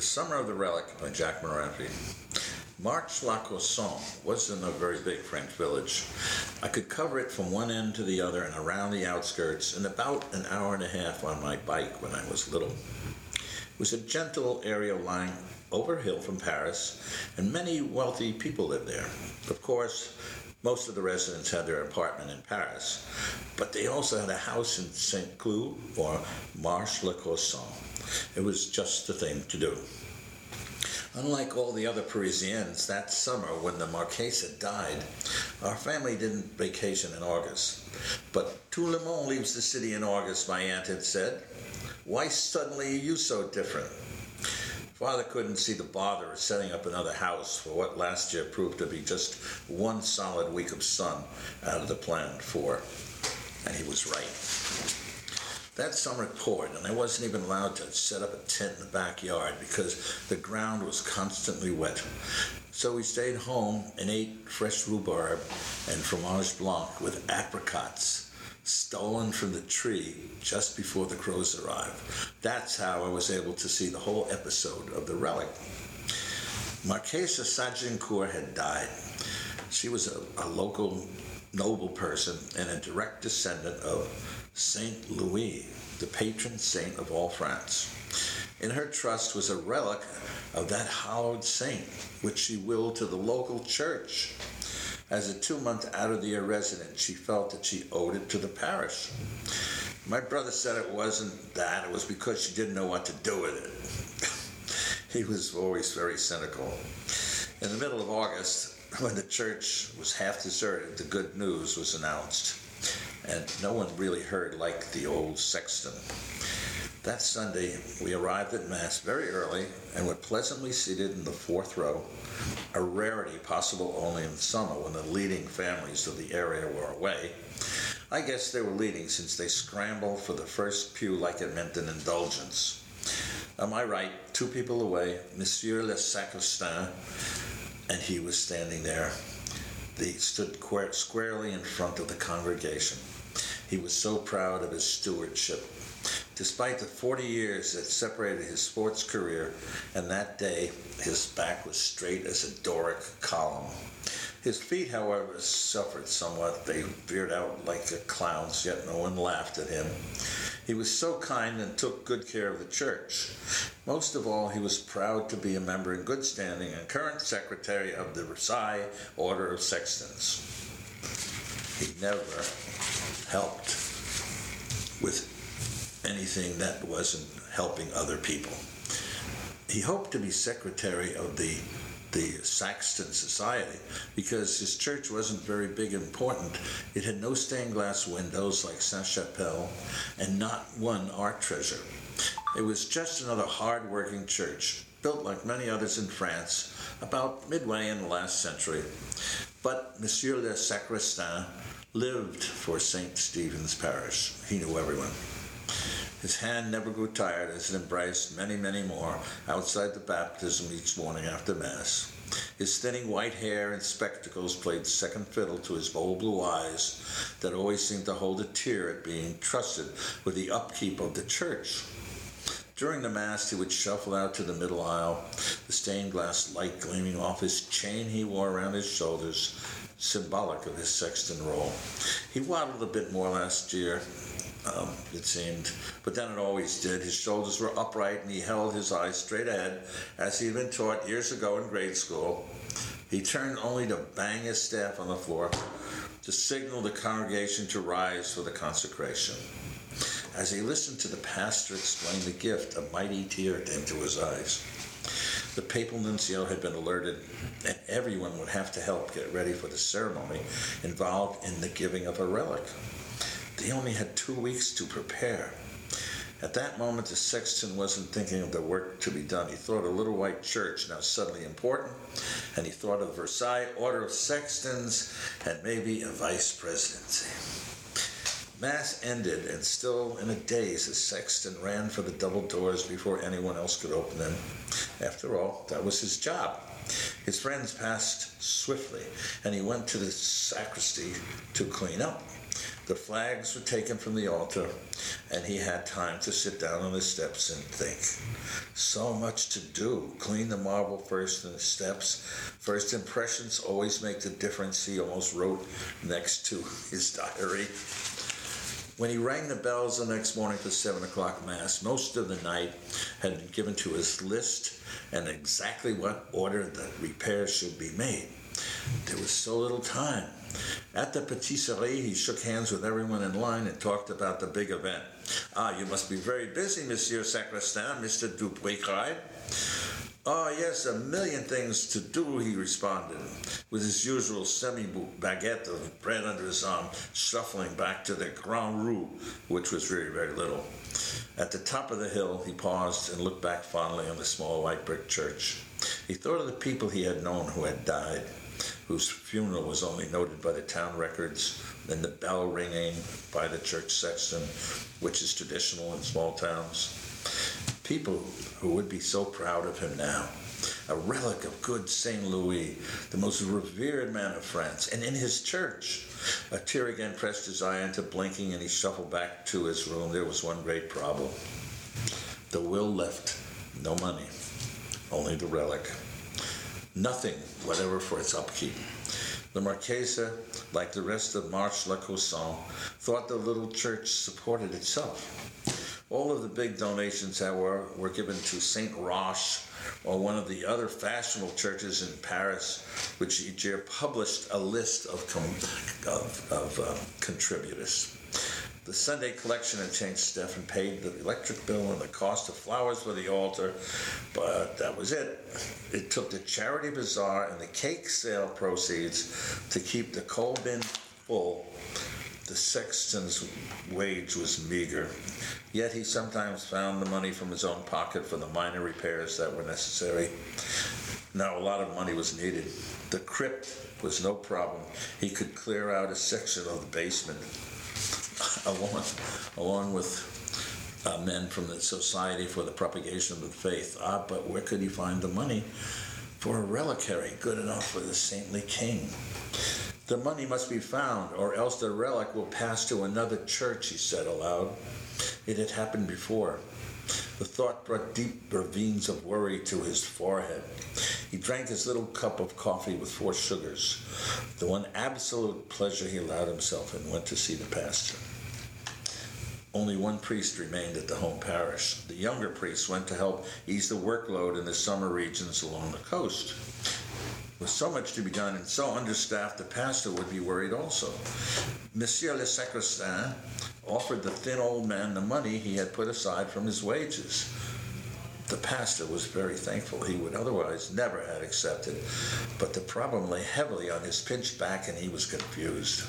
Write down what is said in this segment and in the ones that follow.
The Summer of the Relic by Jack Moraffey. Marche-la-Cosson wasn't a very big French village. I could cover it from one end to the other and around the outskirts in about an hour and a half on my bike when I was little. It was a gentle area lying over a hill from Paris, and many wealthy people lived there. Of course, most of the residents had their apartment in Paris, but they also had a house in Saint-Cloud or Marche-la-Cosson. It was just the thing to do. Unlike all the other Parisians, that summer when the Marquesa died, our family didn't vacation in August. But tout le monde leaves the city in August, my aunt had said. Why suddenly are you so different? Father couldn't see the bother of setting up another house for what last year proved to be just one solid week of sun out of the planned four. And he was right. That summer it poured, and I wasn't even allowed to set up a tent in the backyard because the ground was constantly wet. So we stayed home and ate fresh rhubarb and fromage blanc with apricots stolen from the tree just before the crows arrived. That's how I was able to see the whole episode of The Relic. Marquesa Sajincourt had died. She was a local noble person and a direct descendant of Saint Louis, the patron saint of all France. In her trust was a relic of that hallowed saint, which she willed to the local church. As a 2-month out-of-the-year resident, she felt that she owed it to the parish. My brother said it wasn't that, it was because she didn't know what to do with it. He was always very cynical. In the middle of August, when the church was half deserted, the good news was announced, and no one really heard like the old sexton. That Sunday, we arrived at Mass very early and were pleasantly seated in the 4th row, a rarity possible only in summer when the leading families of the area were away. I guess they were leading since they scrambled for the first pew like it meant an indulgence. On my right, 2 people away, Monsieur le Sacristan, and he was standing there. He stood squarely in front of the congregation. He was so proud of his stewardship. Despite the 40 years that separated his sports career, and that day his back was straight as a Doric column. His feet, however, suffered somewhat. They veered out like a clown's, yet no one laughed at him. He was so kind and took good care of the church. Most of all, he was proud to be a member in good standing and current secretary of the Versailles Order of Sextons. He never helped with anything that wasn't helping other people. He hoped to be secretary of the Saxton Society, because his church wasn't very big and important. It had no stained glass windows like Saint-Chapelle, and not one art treasure. It was just another hard-working church, built like many others in France, about midway in the last century. But Monsieur le Sacristan lived for St. Stephen's Parish. He knew everyone. His hand never grew tired as it embraced many, many more outside the baptism each morning after Mass. His thinning white hair and spectacles played second fiddle to his bold blue eyes that always seemed to hold a tear at being trusted with the upkeep of the church. During the Mass, he would shuffle out to the middle aisle, the stained glass light gleaming off his chain he wore around his shoulders, symbolic of his sexton role. He waddled a bit more last year, it seemed, but then it always did. His shoulders were upright and he held his eyes straight ahead, as he had been taught years ago in grade school. He turned only to bang his staff on the floor to signal the congregation to rise for the consecration. As he listened to the pastor explain the gift, a mighty tear came to his eyes. The papal nuncio had been alerted, and everyone would have to help get ready for the ceremony involved in the giving of a relic. They only had 2 weeks to prepare. At that moment, the sexton wasn't thinking of the work to be done. He thought of little white church, now suddenly important, and he thought of Versailles Order of Sextons and maybe a vice presidency. Mass ended, and still in a daze, the sexton ran for the double doors before anyone else could open them. After all, that was his job. His friends passed swiftly, and he went to the sacristy to clean up. The flags were taken from the altar, and he had time to sit down on the steps and think. So much to do. Clean the marble first and the steps. First impressions always make the difference, he almost wrote next to his diary. When he rang the bells the next morning for 7 o'clock mass, most of the night had been given to his list and exactly what order the repairs should be made. There was so little time. At the patisserie, he shook hands with everyone in line and talked about the big event. "Ah, you must be very busy, Monsieur Sacristan," Mr. Dupuy cried. "Oh, yes, a million things to do," he responded, with his usual semi-baguette of bread under his arm, shuffling back to the Grand Rue, which was really very little. At the top of the hill, he paused and looked back fondly on the small white brick church. He thought of the people he had known who had died, whose funeral was only noted by the town records, and the bell ringing by the church sexton, which is traditional in small towns. People who would be so proud of him now. A relic of good St. Louis, the most revered man of France, and in his church. A tear again pressed his eye into blinking, and he shuffled back to his room. There was one great problem. The will left no money, only the relic. Nothing whatever for its upkeep. The Marquesa, like the rest of Marche-la-Cosson, thought the little church supported itself. All of the big donations, however, were given to St. Roch, or one of the other fashionable churches in Paris, which each year published a list of contributors. The Sunday collection at St. Stephen paid the electric bill and the cost of flowers for the altar, but that was it. It took the charity bazaar and the cake sale proceeds to keep the coal bin full. The sexton's wage was meager, yet he sometimes found the money from his own pocket for the minor repairs that were necessary. Now a lot of money was needed. The crypt was no problem. He could clear out a section of the basement, along with men from the Society for the Propagation of the Faith. Ah, but where could he find the money for a reliquary good enough for the saintly king? The money must be found, or else the relic will pass to another church, he said aloud. It had happened before. The thought brought deep ravines of worry to his forehead. He drank his little cup of coffee with 4 sugars, the one absolute pleasure he allowed himself, and went to see the pastor. Only one priest remained at the home parish. The younger priest went to help ease the workload in the summer regions along the coast. With so much to be done and so understaffed, the pastor would be worried also. Monsieur le Sacristan offered the thin old man the money he had put aside from his wages. The pastor was very thankful. He would otherwise never have accepted, but the problem lay heavily on his pinched back, and he was confused.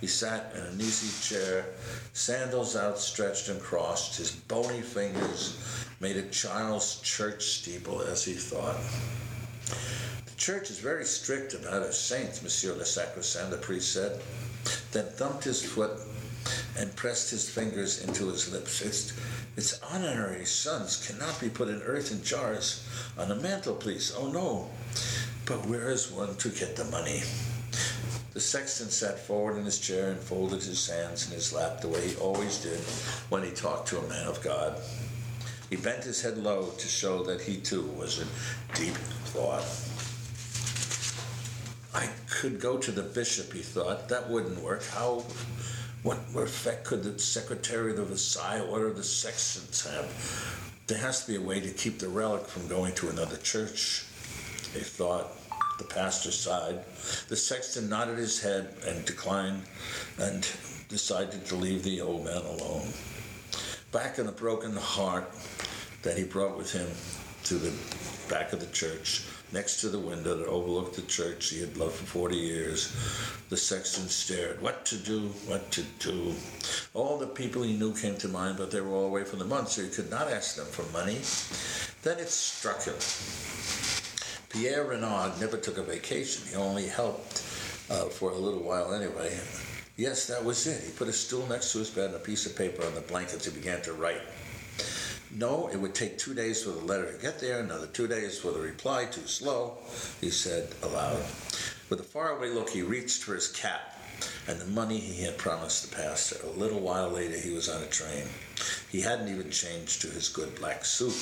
He sat in an easy chair, sandals outstretched and crossed. His bony fingers made a child's church steeple, as he thought. "The church is very strict about its saints, Monsieur le Sacristan," the priest said, then thumped his foot and pressed his fingers into his lips. Its honorary sons cannot be put in earthen jars on the mantelpiece. Oh, no. But where is one to get the money? The sexton sat forward in his chair and folded his hands in his lap the way he always did when he talked to a man of God. He bent his head low to show that he, too, was in deep thought. "I could go to the bishop," he thought. "That wouldn't work. What effect could the secretary of the Versailles Order of the Sextons have? There has to be a way to keep the relic from going to another church," he thought. The pastor sighed. The sexton nodded his head and declined, and decided to leave the old man alone. Back in the broken heart that he brought with him to the back of the church, next to the window that overlooked the church he had loved for 40 years, the sexton stared. What to do? All the people he knew came to mind, but they were all away for the month, so he could not ask them for money. Then it struck him. Pierre Renaud never took a vacation. He only helped for a little while anyway. Yes, that was it. He put a stool next to his bed and a piece of paper on the blankets. He began to write. No, it would take 2 days for the letter to get there, another 2 days for the reply, too slow, he said aloud. With a faraway look, he reached for his cap. and the money he had promised the pastor. A little while later, he was on a train. He hadn't even changed to his good black suit.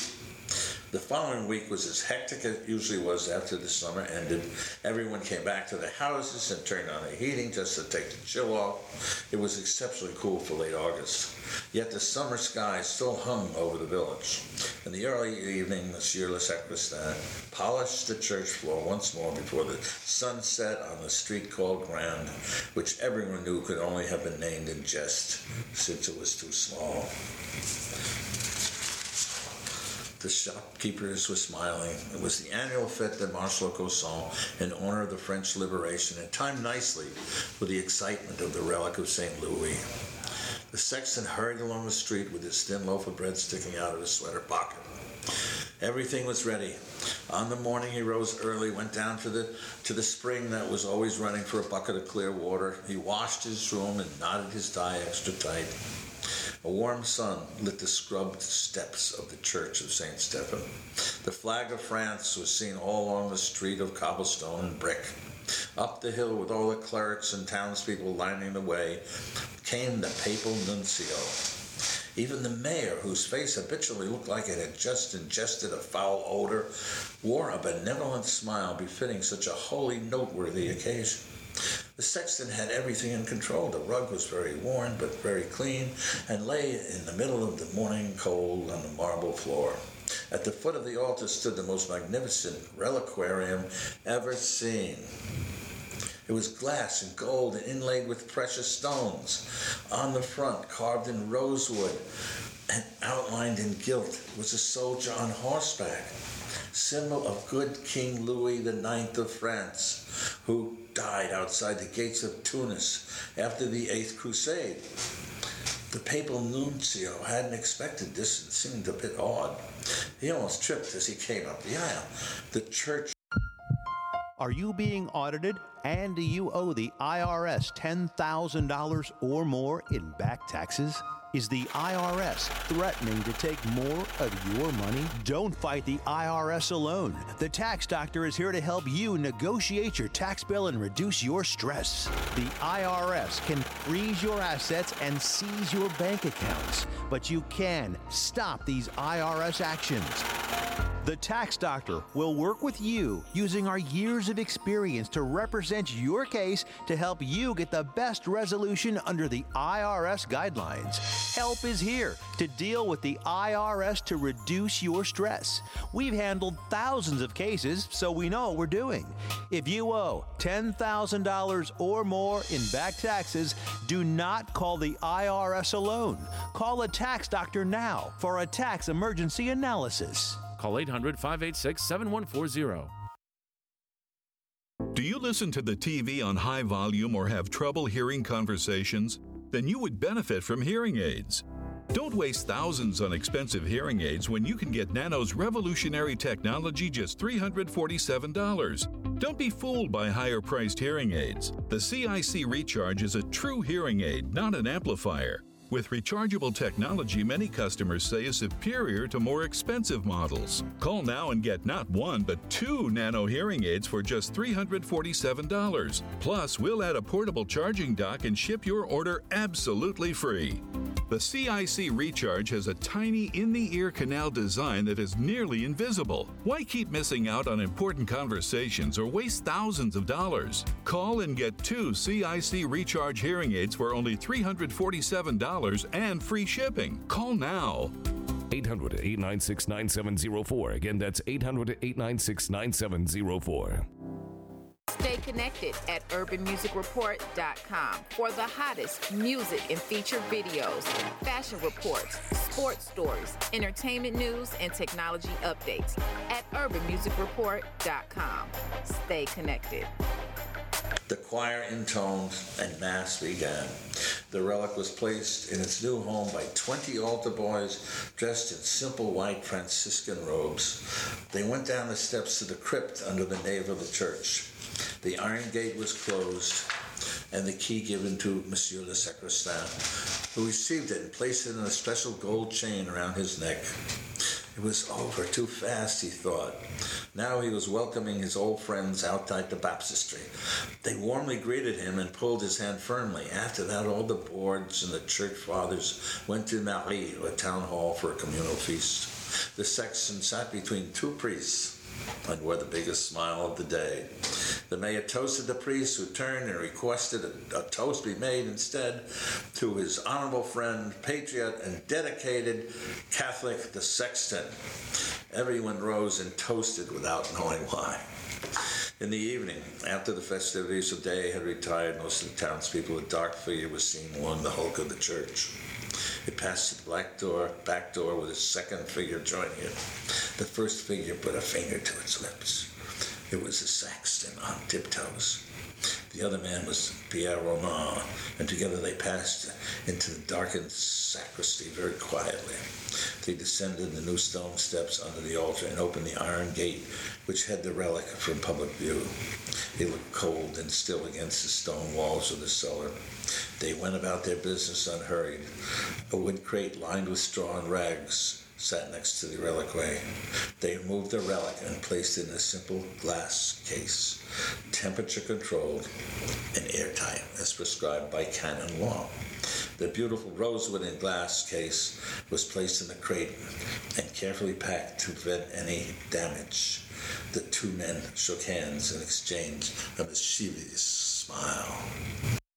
The following week was as hectic as it usually was after the summer ended. Everyone came back to their houses and turned on the heating just to take the chill off. It was exceptionally cool for late August. Yet the summer sky still hung over the village. In the early evening, Monsieur le Sacristan polished the church floor once more before the sun set on the street called Grand, which everyone knew could only have been named in jest since it was too small. The shopkeepers were smiling. It was the annual Fete de Marche-la-Cosson in honor of the French liberation, and timed nicely with the excitement of the relic of St. Louis. The sexton hurried along the street with his thin loaf of bread sticking out of his sweater pocket. Everything was ready. On the morning he rose early, went down to the spring that was always running for a bucket of clear water. He washed his room and knotted his tie extra tight. A warm sun lit the scrubbed steps of the church of St. Stephen. The flag of France was seen all along the street of cobblestone and brick. Up the hill, with all the clerics and townspeople lining the way, came the papal nuncio. Even the mayor, whose face habitually looked like it had just ingested a foul odor, wore a benevolent smile befitting such a wholly noteworthy occasion. The sexton had everything in control. The rug was very worn but very clean, and lay in the middle of the morning cold on the marble floor. At the foot of the altar stood the most magnificent reliquarium ever seen. It was glass and gold and inlaid with precious stones. On the front, carved in rosewood and outlined in gilt, was a soldier on horseback, symbol of good King Louis IX of France, who died outside the gates of Tunis after the Eighth Crusade. The papal nuncio hadn't expected this and seemed a bit awed. He almost tripped as he came up the aisle. The church. Are you being audited? And do you owe the IRS $10,000 or more in back taxes? Is the IRS threatening to take more of your money? Don't fight the IRS alone. The Tax Doctor is here to help you negotiate your tax bill and reduce your stress. The IRS can freeze your assets and seize your bank accounts, but you can stop these IRS actions. The Tax Doctor will work with you using our years of experience to represent your case to help you get the best resolution under the IRS guidelines. Help is here to deal with the IRS to reduce your stress. We've handled thousands of cases, so we know what we're doing. If you owe $10,000 or more in back taxes, do not call the IRS alone. Call a Tax Doctor now for a tax emergency analysis. Call 800-586-7140. Do you listen to the TV on high volume or have trouble hearing conversations? Then you would benefit from hearing aids. Don't waste thousands on expensive hearing aids when you can get Nano's revolutionary technology just $347. Don't be fooled by higher-priced hearing aids. The CIC Recharge is a true hearing aid, not an amplifier. With rechargeable technology, many customers say is superior to more expensive models. Call now and get not one, but two Nano hearing aids for just $347. Plus, we'll add a portable charging dock and ship your order absolutely free. The CIC Recharge has a tiny in-the-ear canal design that is nearly invisible. Why keep missing out on important conversations or waste thousands of dollars? Call and get two CIC Recharge hearing aids for only $347. And free shipping. Call now. 800-896-9704. Again, that's 800-896-9704. Stay connected at urbanmusicreport.com for the hottest music and featured videos, fashion reports, sports stories, entertainment news, and technology updates at urbanmusicreport.com. Stay connected. The choir intoned and mass began. The relic was placed in its new home by 20 altar boys dressed in simple white Franciscan robes. They went down the steps to the crypt under the nave of the church. The iron gate was closed and the key given to Monsieur le Sacristan, who received it and placed it in a special gold chain around his neck. It was over too fast, he thought. Now he was welcoming his old friends outside the baptistry. They warmly greeted him and pulled his hand firmly. After that, all the boards and the church fathers went to Marie, a town hall, for a communal feast. The sexton sat between two priests and wore the biggest smile of the day. The mayor toasted the priest, who turned and requested a toast be made instead to his honorable friend, patriot, and dedicated Catholic, the sexton. Everyone rose and toasted without knowing why. In the evening, after the festivities of day had retired, most of the townspeople, a dark figure was seen along the hulk of the church. It passed the back door with a second figure joining it. The first figure put a finger to its lips. It was the sexton on tiptoes. The other man was Pierre Romain, and together they passed into the darkened sacristy very quietly. They descended the new stone steps under the altar and opened the iron gate, which hid the relic from public view. It looked cold and still against the stone walls of the cellar. They went about their business unhurried. A wood crate lined with straw and rags sat next to the reliquary. They removed the relic and placed it in a simple glass case, temperature controlled and airtight, as prescribed by canon law. The beautiful rosewood and glass case was placed in the crate and carefully packed to prevent any damage. The two men shook hands and exchanged a mischievous smile.